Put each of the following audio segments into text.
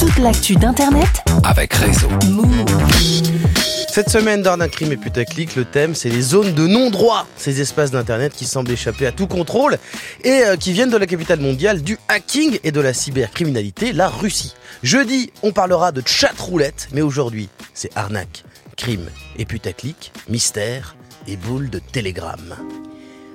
Toute l'actu d'Internet avec Réseau. Cette semaine dans Arnaques Crimes et Putaclic, le thème c'est les zones de non-droit, ces espaces d'internet qui semblent échapper à tout contrôle et qui viennent de la capitale mondiale du hacking et de la cybercriminalité, la Russie. Jeudi, on parlera de chat roulette, mais aujourd'hui, c'est arnaque, crime et putaclic, mystère et boule de Telegram.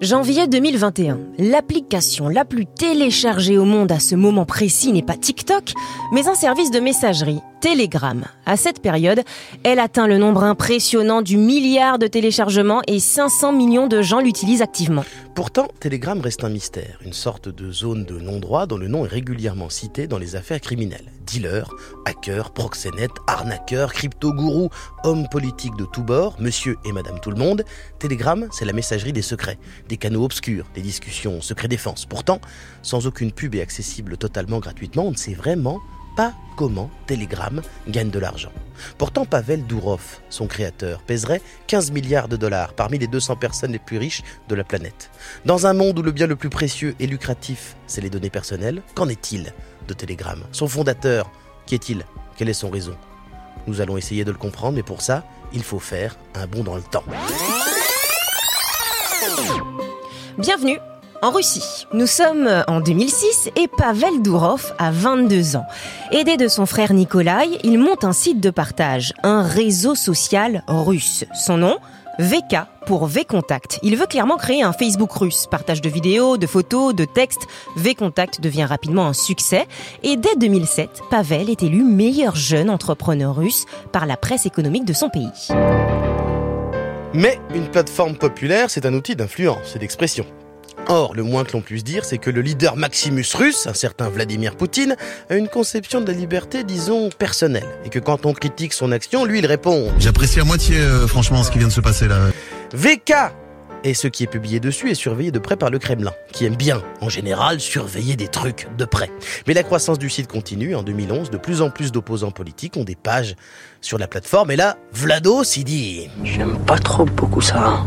Janvier 2021, l'application la plus téléchargée au monde à ce moment précis n'est pas TikTok, mais un service de messagerie, Telegram. À cette période, elle atteint le nombre impressionnant du milliard de téléchargements et 500 millions de gens l'utilisent activement. Pourtant, Telegram reste un mystère, une sorte de zone de non-droit dont le nom est régulièrement cité dans les affaires criminelles. Dealers, hackers, proxénètes, arnaqueurs, crypto-gourous, hommes politiques de tous bords, monsieur et madame tout le monde, Telegram, c'est la messagerie des secrets. Des canaux obscurs, des discussions secret-défense. Pourtant, sans aucune pub et accessible totalement gratuitement, on ne sait vraiment pas comment Telegram gagne de l'argent. Pourtant, Pavel Durov, son créateur, pèserait 15 milliards de dollars parmi les 200 personnes les plus riches de la planète. Dans un monde où le bien le plus précieux et lucratif, c'est les données personnelles, qu'en est-il de Telegram ? Son fondateur, qui est-il ? Quelle est son raison ? Nous allons essayer de le comprendre, mais pour ça, il faut faire un bond dans le temps. Bienvenue en Russie. Nous sommes en 2006 et Pavel Durov a 22 ans. Aidé de son frère Nikolai, il monte un site de partage, un réseau social russe. Son nom, VK pour VKontakte. Il veut clairement créer un Facebook russe. Partage de vidéos, de photos, de textes. VKontakte devient rapidement un succès. Et dès 2007, Pavel est élu meilleur jeune entrepreneur russe par la presse économique de son pays. Mais une plateforme populaire, c'est un outil d'influence et d'expression. Or, le moins que l'on puisse dire, c'est que le leader Maximus russe, un certain Vladimir Poutine, a une conception de la liberté, disons, personnelle. Et que quand on critique son action, lui, il répond « J'apprécie à moitié, franchement, ce qui vient de se passer là. » VK ! Et ce qui est publié dessus est surveillé de près par le Kremlin, qui aime bien, en général, surveiller des trucs de près. Mais la croissance du site continue. En 2011, de plus en plus d'opposants politiques ont des pages sur la plateforme. Et là, Vlados, il dit « J'aime pas trop beaucoup ça. »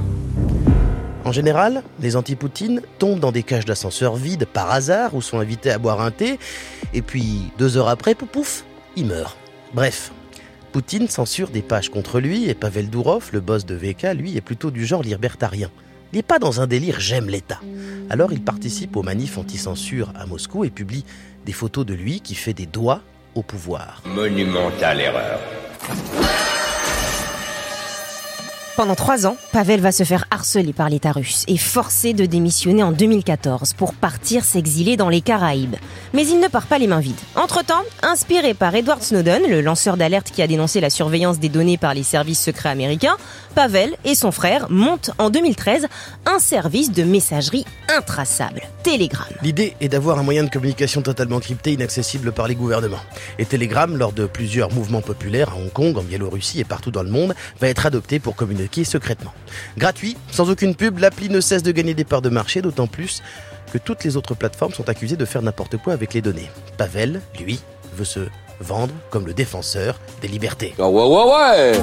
En général, les anti-Poutine tombent dans des cages d'ascenseur vides par hasard ou sont invités à boire un thé. Et puis, 2 heures après, pouf, ils meurent. Bref, Poutine censure des pages contre lui et Pavel Durov, le boss de VK, lui, est plutôt du genre libertarien. Il n'est pas dans un délire « j'aime l'État ». Alors il participe aux manifs anti-censure à Moscou et publie des photos de lui qui fait des doigts au pouvoir. Monumentale erreur. Pendant 3 ans, Pavel va se faire harceler par l'État russe et forcé de démissionner en 2014 pour partir s'exiler dans les Caraïbes. Mais il ne part pas les mains vides. Entre-temps, inspiré par Edward Snowden, le lanceur d'alerte qui a dénoncé la surveillance des données par les services secrets américains, Pavel et son frère montent en 2013 un service de messagerie intraçable, Telegram. L'idée est d'avoir un moyen de communication totalement crypté, inaccessible par les gouvernements. Et Telegram, lors de plusieurs mouvements populaires à Hong Kong, en Biélorussie et partout dans le monde, va être adopté pour communiquer secrètement. Gratuit, sans aucune pub, l'appli ne cesse de gagner des parts de marché, d'autant plus que toutes les autres plateformes sont accusées de faire n'importe quoi avec les données. Pavel, lui, veut se vendre comme le défenseur des libertés. Oh ouais.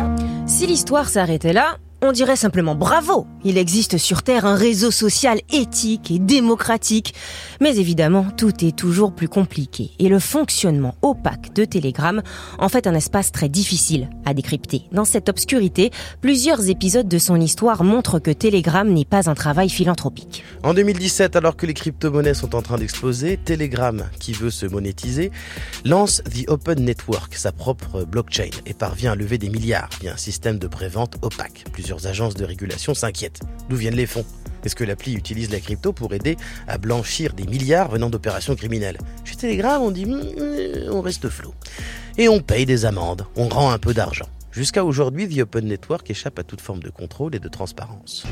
Si l'histoire s'arrêtait là, on dirait simplement bravo. Il existe sur Terre un réseau social éthique et démocratique. Mais évidemment, tout est toujours plus compliqué. Et le fonctionnement opaque de Telegram en fait un espace très difficile à décrypter. Dans cette obscurité, plusieurs épisodes de son histoire montrent que Telegram n'est pas un travail philanthropique. En 2017, alors que les crypto-monnaies sont en train d'exploser, Telegram, qui veut se monétiser, lance The Open Network, sa propre blockchain, et parvient à lever des milliards via un système de prévente opaque. Plusieurs agences de régulation s'inquiètent. D'où viennent les fonds ? Est-ce que l'appli utilise la crypto pour aider à blanchir des milliards venant d'opérations criminelles ? Chez Telegram, on dit « on reste flou ». Et on paye des amendes, on rend un peu d'argent. Jusqu'à aujourd'hui, The Open Network échappe à toute forme de contrôle et de transparence.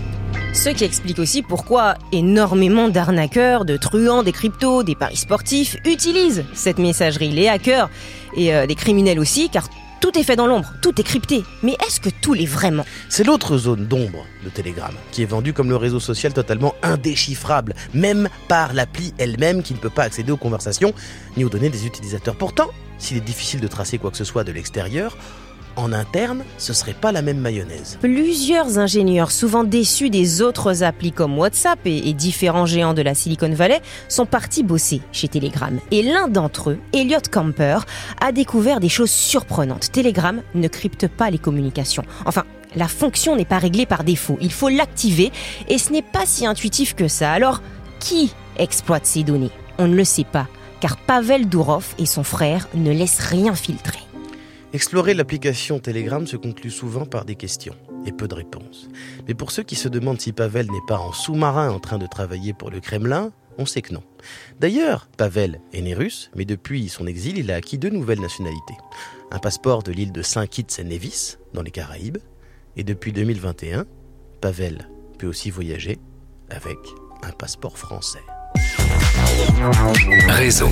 Ce qui explique aussi pourquoi énormément d'arnaqueurs, de truands, des cryptos, des paris sportifs utilisent cette messagerie. Les hackers et des criminels aussi, car Tout est fait dans l'ombre, tout est crypté. Mais est-ce que tout l'est vraiment ? C'est l'autre zone d'ombre de Telegram, qui est vendue comme le réseau social totalement indéchiffrable, même par l'appli elle-même qui ne peut pas accéder aux conversations ni aux données des utilisateurs. Pourtant, s'il est difficile de tracer quoi que ce soit de l'extérieur, en interne, ce serait pas la même mayonnaise. Plusieurs ingénieurs, souvent déçus des autres applis comme WhatsApp et différents géants de la Silicon Valley, sont partis bosser chez Telegram. Et l'un d'entre eux, Elliot Camper, a découvert des choses surprenantes. Telegram ne crypte pas les communications. Enfin, la fonction n'est pas réglée par défaut. Il faut l'activer et ce n'est pas si intuitif que ça. Alors, qui exploite ces données ? On ne le sait pas, car Pavel Durov et son frère ne laissent rien filtrer. Explorer l'application Telegram se conclut souvent par des questions et peu de réponses. Mais pour ceux qui se demandent si Pavel n'est pas en sous-marin en train de travailler pour le Kremlin, on sait que non. D'ailleurs, Pavel est né russe, mais depuis son exil, il a acquis 2 nouvelles nationalités. Un passeport de l'île de Saint-Kitts-et-Nevis, dans les Caraïbes. Et depuis 2021, Pavel peut aussi voyager avec un passeport français. Réseau.